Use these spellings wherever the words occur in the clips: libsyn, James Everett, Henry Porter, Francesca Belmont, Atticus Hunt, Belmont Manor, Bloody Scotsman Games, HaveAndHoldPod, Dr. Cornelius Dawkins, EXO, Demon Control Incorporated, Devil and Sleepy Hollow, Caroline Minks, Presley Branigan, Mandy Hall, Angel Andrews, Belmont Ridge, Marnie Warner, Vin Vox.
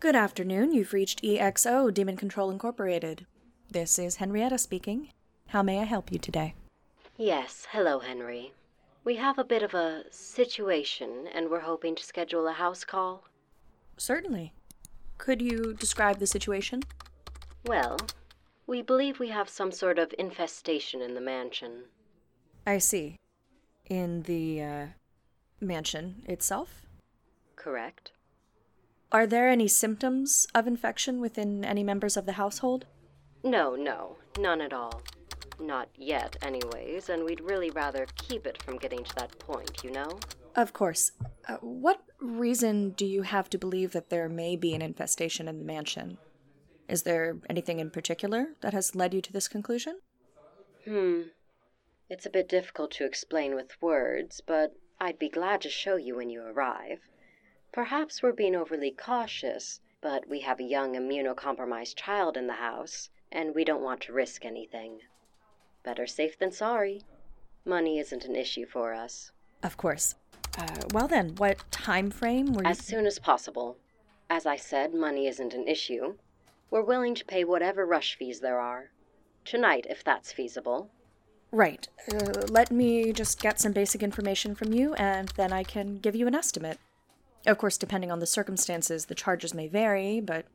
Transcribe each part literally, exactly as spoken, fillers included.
Good afternoon, you've reached E X O, Demon Control Incorporated. This is Henrietta speaking. How may I help you today? Yes, hello, Henry. We have a bit of a situation, and we're hoping to schedule a house call. Certainly. Could you describe the situation? Well, we believe we have some sort of infestation in the mansion. I see. In the, uh, mansion itself? Correct. Are there any symptoms of infection within any members of the household? No, no, none at all. Not yet, anyways, and we'd really rather keep it from getting to that point, you know? Of course. Uh, what reason do you have to believe that there may be an infestation in the mansion? Is there anything in particular that has led you to this conclusion? Hmm. It's a bit difficult to explain with words, but I'd be glad to show you when you arrive. Perhaps we're being overly cautious, but we have a young immunocompromised child in the house, and we don't want to risk anything. Better safe than sorry. Money isn't an issue for us. Of course. Uh, well then, what time frame were you... As soon as possible. As I said, money isn't an issue. We're willing to pay whatever rush fees there are. Tonight, if that's feasible. Right. Uh, let me just get some basic information from you, and then I can give you an estimate. Of course, depending on the circumstances, the charges may vary, but...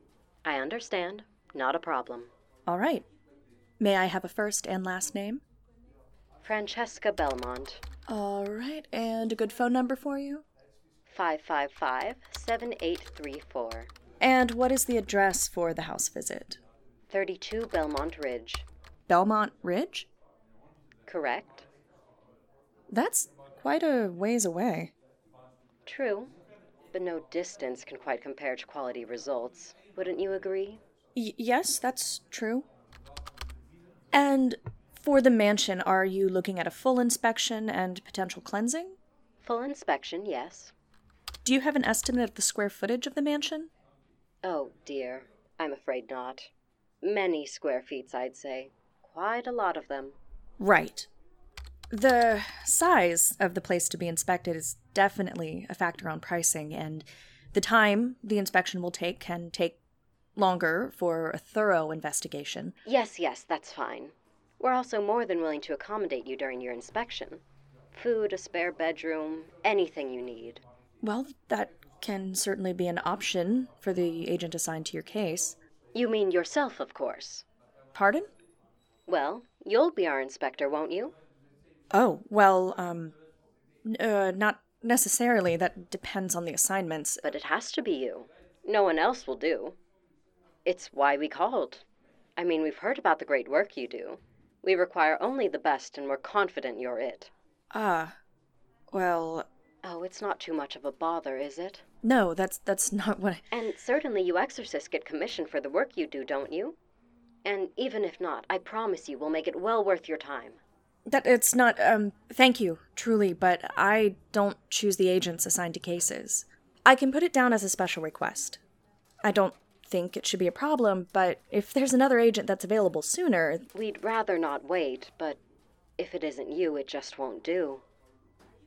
I understand. Not a problem. All right. May I have a first and last name? Francesca Belmont. All right, and a good phone number for you? five five five, seven eight three four. And what is the address for the house visit? thirty-two Belmont Ridge. Belmont Ridge? Correct. That's quite a ways away. True. But no distance can quite compare to quality results. Wouldn't you agree? Y- yes, that's true. And for the mansion, are you looking at a full inspection and potential cleansing? Full inspection, yes. Do you have an estimate of the square footage of the mansion? Oh, dear. I'm afraid not. Many square feet, I'd say. Quite a lot of them. Right. The size of the place to be inspected is definitely a factor on pricing, and the time the inspection will take can take longer for a thorough investigation. Yes, yes, that's fine. We're also more than willing to accommodate you during your inspection. Food, a spare bedroom, anything you need. Well, that can certainly be an option for the agent assigned to your case. You mean yourself, of course. Pardon? Well, you'll be our inspector, won't you? Oh, well, um, uh, not necessarily. That depends on the assignments. But it has to be you. No one else will do. It's why we called. I mean, we've heard about the great work you do. We require only the best, and we're confident you're it. Ah, well... Oh, it's not too much of a bother, is it? No, that's that's not what I... And certainly you exorcists get commission for the work you do, don't you? And even if not, I promise you we'll make it well worth your time. That it's not, um, thank you, truly, but I don't choose the agents assigned to cases. I can put it down as a special request. I don't think it should be a problem, but if there's another agent that's available sooner... We'd rather not wait, but if it isn't you, it just won't do.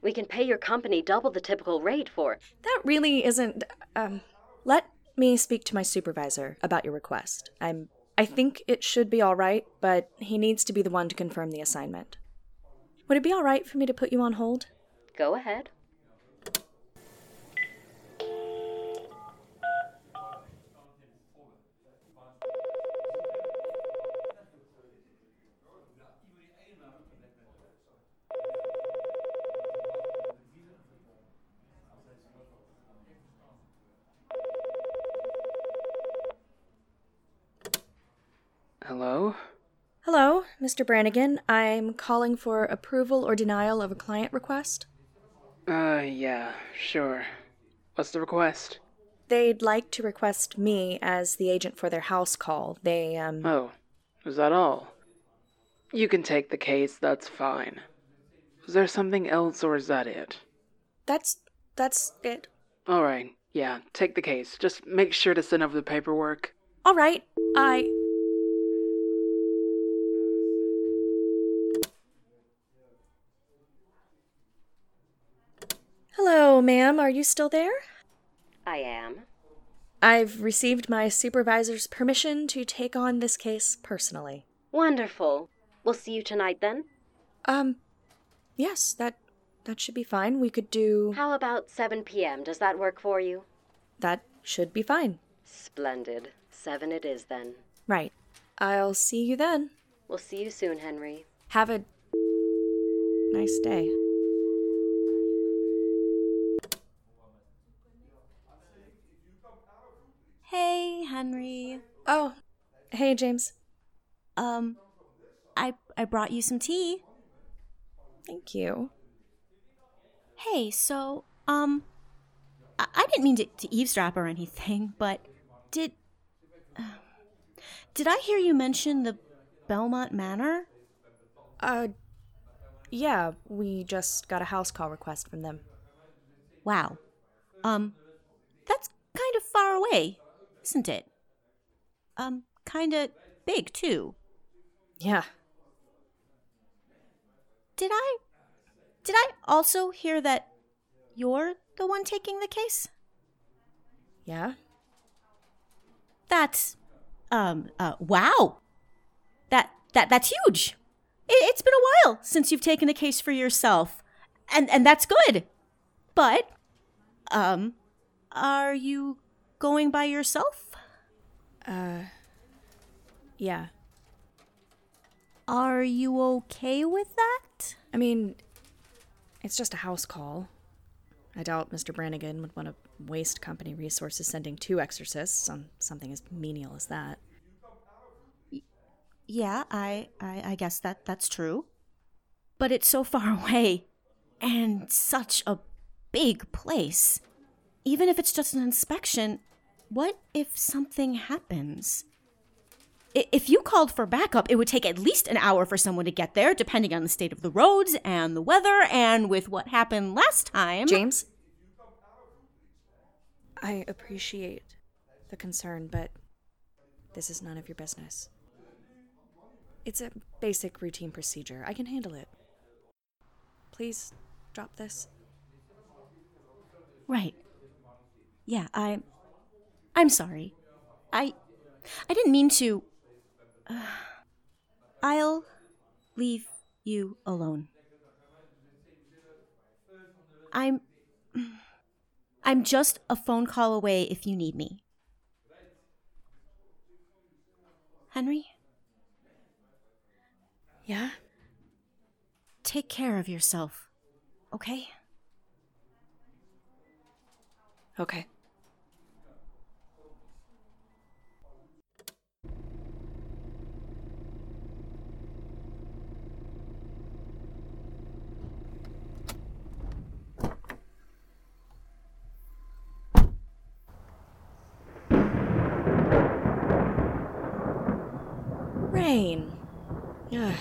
We can pay your company double the typical rate for it. That really isn't, um... Let me speak to my supervisor about your request. I'm... I think it should be all right, but he needs to be the one to confirm the assignment. Would it be all right for me to put you on hold? Go ahead. Hello? Hello, Mister Branigan. I'm calling for approval or denial of a client request. Uh, yeah, sure. What's the request? They'd like to request me as the agent for their house call. They, um... Oh, is that all? You can take the case, that's fine. Is there something else, or is that it? That's... that's it. All right, yeah, take the case. Just make sure to send over the paperwork. All right, I... Hello, ma'am. Are you still there? I am. I've received my supervisor's permission to take on this case personally. Wonderful. We'll see you tonight then? Um, yes, that that should be fine. We could do... How about seven p.m.? Does that work for you? That should be fine. Splendid. seven it is then. Right. I'll see you then. We'll see you soon, Henry. Have a nice day. Hey, Henry. Oh, hey, James. Um, I I brought you some tea. Thank you. Hey, so, um, I, I didn't mean to, to eavesdrop or anything, but did, uh, did I hear you mention the Belmont Manor? Uh, yeah, we just got a house call request from them. Wow. Um, that's kind of far away, isn't it? Um, kind of big, too. Yeah. Did I... Did I also hear that you're the one taking the case? Yeah. That's... Um, uh, wow! That, that, that's huge! It, it's been a while since you've taken a case for yourself. And, and that's good! But, um, are you... going by yourself? Uh, yeah. Are you okay with that? I mean, it's just a house call. I doubt Mister Branigan would want to waste company resources sending two exorcists on something as menial as that. Y- yeah, I, I, I guess that that's true. But it's so far away, and such a big place. Even if it's just an inspection, what if something happens? If you called for backup, it would take at least an hour for someone to get there, depending on the state of the roads and the weather and with what happened last time. James? I appreciate the concern, but this is none of your business. It's a basic routine procedure. I can handle it. Please drop this. Right. Yeah, I, I'm sorry. I, I didn't mean to. Uh, I'll leave you alone. I'm, I'm just a phone call away if you need me. Henry? Yeah? Take care of yourself, okay? Okay. Rain. Ugh.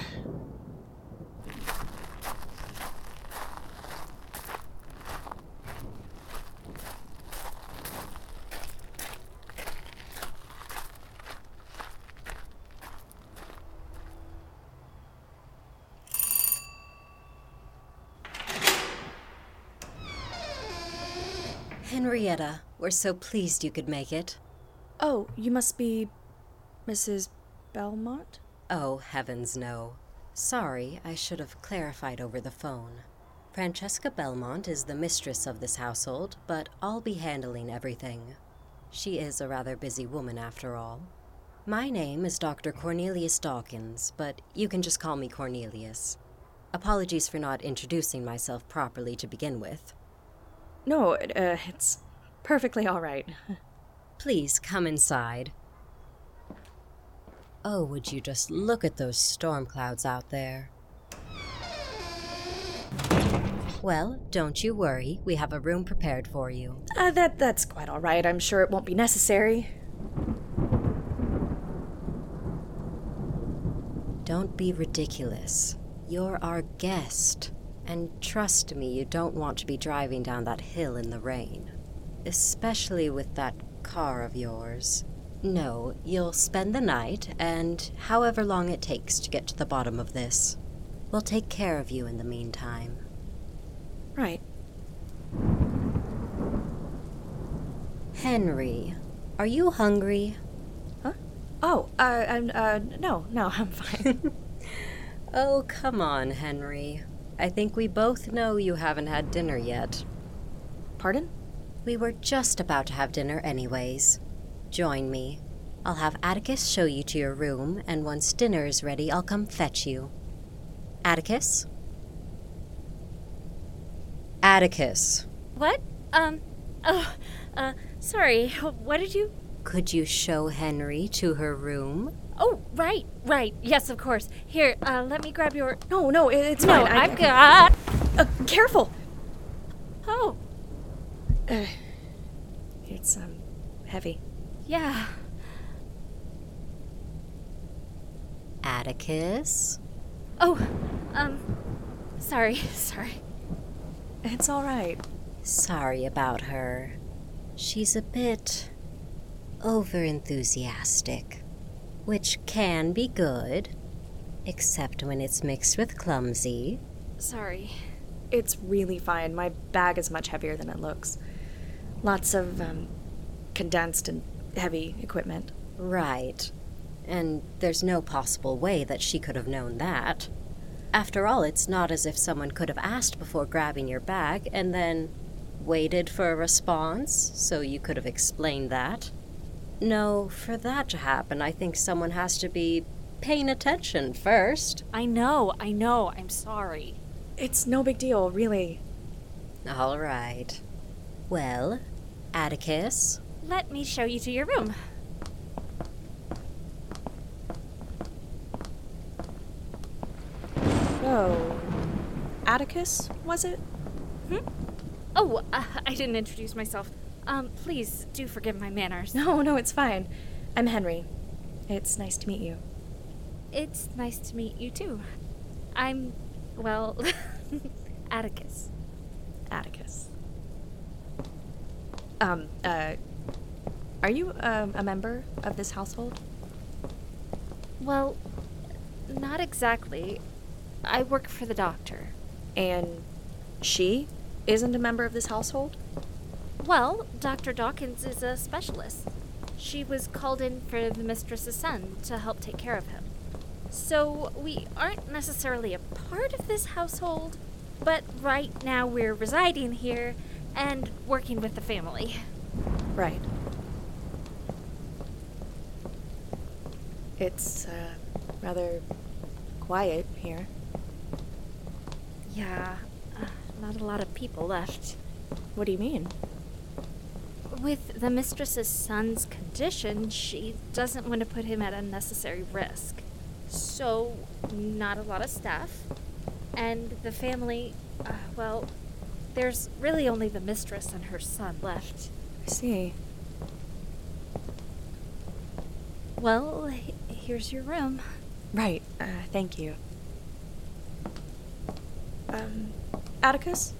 Henrietta, we're so pleased you could make it. Oh, you must be Missus Belmont? Oh, heavens no. Sorry, I should have clarified over the phone. Francesca Belmont is the mistress of this household, but I'll be handling everything. She is a rather busy woman, after all. My name is Doctor Cornelius Dawkins, but you can just call me Cornelius. Apologies for not introducing myself properly to begin with. No, uh, it's perfectly all right. Please come inside. Oh, would you just look at those storm clouds out there? Well, don't you worry. We have a room prepared for you. Uh, that that's quite all right. I'm sure it won't be necessary. Don't be ridiculous. You're our guest. And trust me, you don't want to be driving down that hill in the rain. Especially with that car of yours. No, you'll spend the night, and however long it takes to get to the bottom of this. We'll take care of you in the meantime. Right. Henry, Are you hungry? Huh? Oh, uh, I'm, uh, no, no, I'm fine. Oh, come on, Henry. I think we both know you haven't had dinner yet. Pardon? We were just about to have dinner anyways. Join me. I'll have Atticus show you to your room, and once dinner is ready, I'll come fetch you. Atticus? Atticus. What? Um, oh, uh, sorry, what did you... Could you show Henry to her room? Oh, right, right, yes, of course. Here, uh, let me grab your... No, no, it's no, fine. No, I've got... Uh, careful! Oh. Uh, it's, um, heavy. Yeah. Atticus? Oh, um, sorry, sorry. It's all right. Sorry about her. She's a bit over-enthusiastic, which can be good, except when it's mixed with clumsy. Sorry. It's really fine. My bag is much heavier than it looks. Lots of, um, condensed and heavy equipment. Right. And there's no possible way that she could have known that. After all, it's not as if someone could have asked before grabbing your bag and then waited for a response, so you could have explained that. No, for that to happen, I think someone has to be paying attention first. I know, I know, I'm sorry. It's no big deal, really. All right. Well, Atticus? Let me show you to your room. Oh, Atticus, was it? Hmm? Oh, uh, I didn't introduce myself. Um, please do forgive my manners. No, no, it's fine. I'm Henry. It's nice to meet you. It's nice to meet you, too. I'm, well, Atticus. Atticus. Um, uh, are you um, a member of this household? Well, not exactly. I work for the doctor. And she isn't a member of this household? Well, Doctor Dawkins is a specialist. She was called in for the mistress's son to help take care of him. So we aren't necessarily a part of this household, but right now we're residing here and working with the family. Right. It's uh, rather quiet here. Yeah, uh, not a lot of people left. What do you mean? With the mistress's son's condition, she doesn't want to put him at unnecessary risk. So, not a lot of staff. And the family, uh, well, there's really only the mistress and her son left. I see. Well, h- here's your room. Right, uh, thank you. Um, Atticus?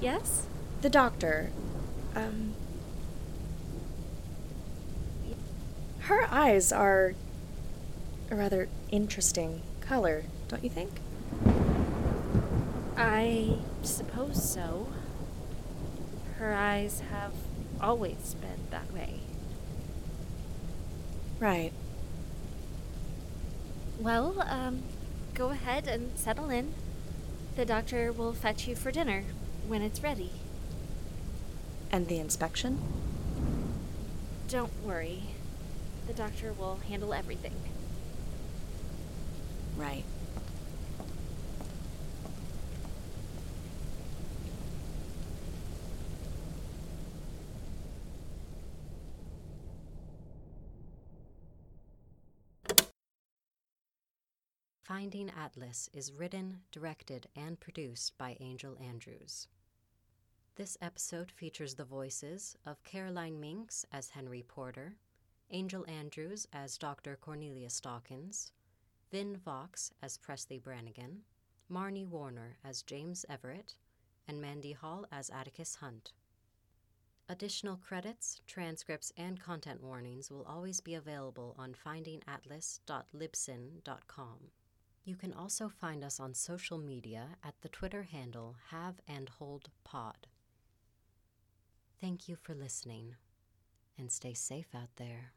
Yes? The doctor. Um... Her eyes are a rather interesting color, don't you think? I suppose so. Her eyes have always been that way. Right. Well, um, go ahead and settle in. The doctor will fetch you for dinner. When it's ready. And the inspection? Don't worry. The doctor will handle everything. Right. Finding Atlas is written, directed, and produced by Angel Andrews. This episode features the voices of Caroline Minks as Henry Porter, Angel Andrews as Doctor Cornelius Dawkins, Vin Vox as Presley Branigan, Marnie Warner as James Everett, and Mandy Hall as Atticus Hunt. Additional credits, transcripts, and content warnings will always be available on finding atlas dot libsyn dot com. You can also find us on social media at the Twitter handle HaveAndHoldPod. Thank you for listening, and stay safe out there.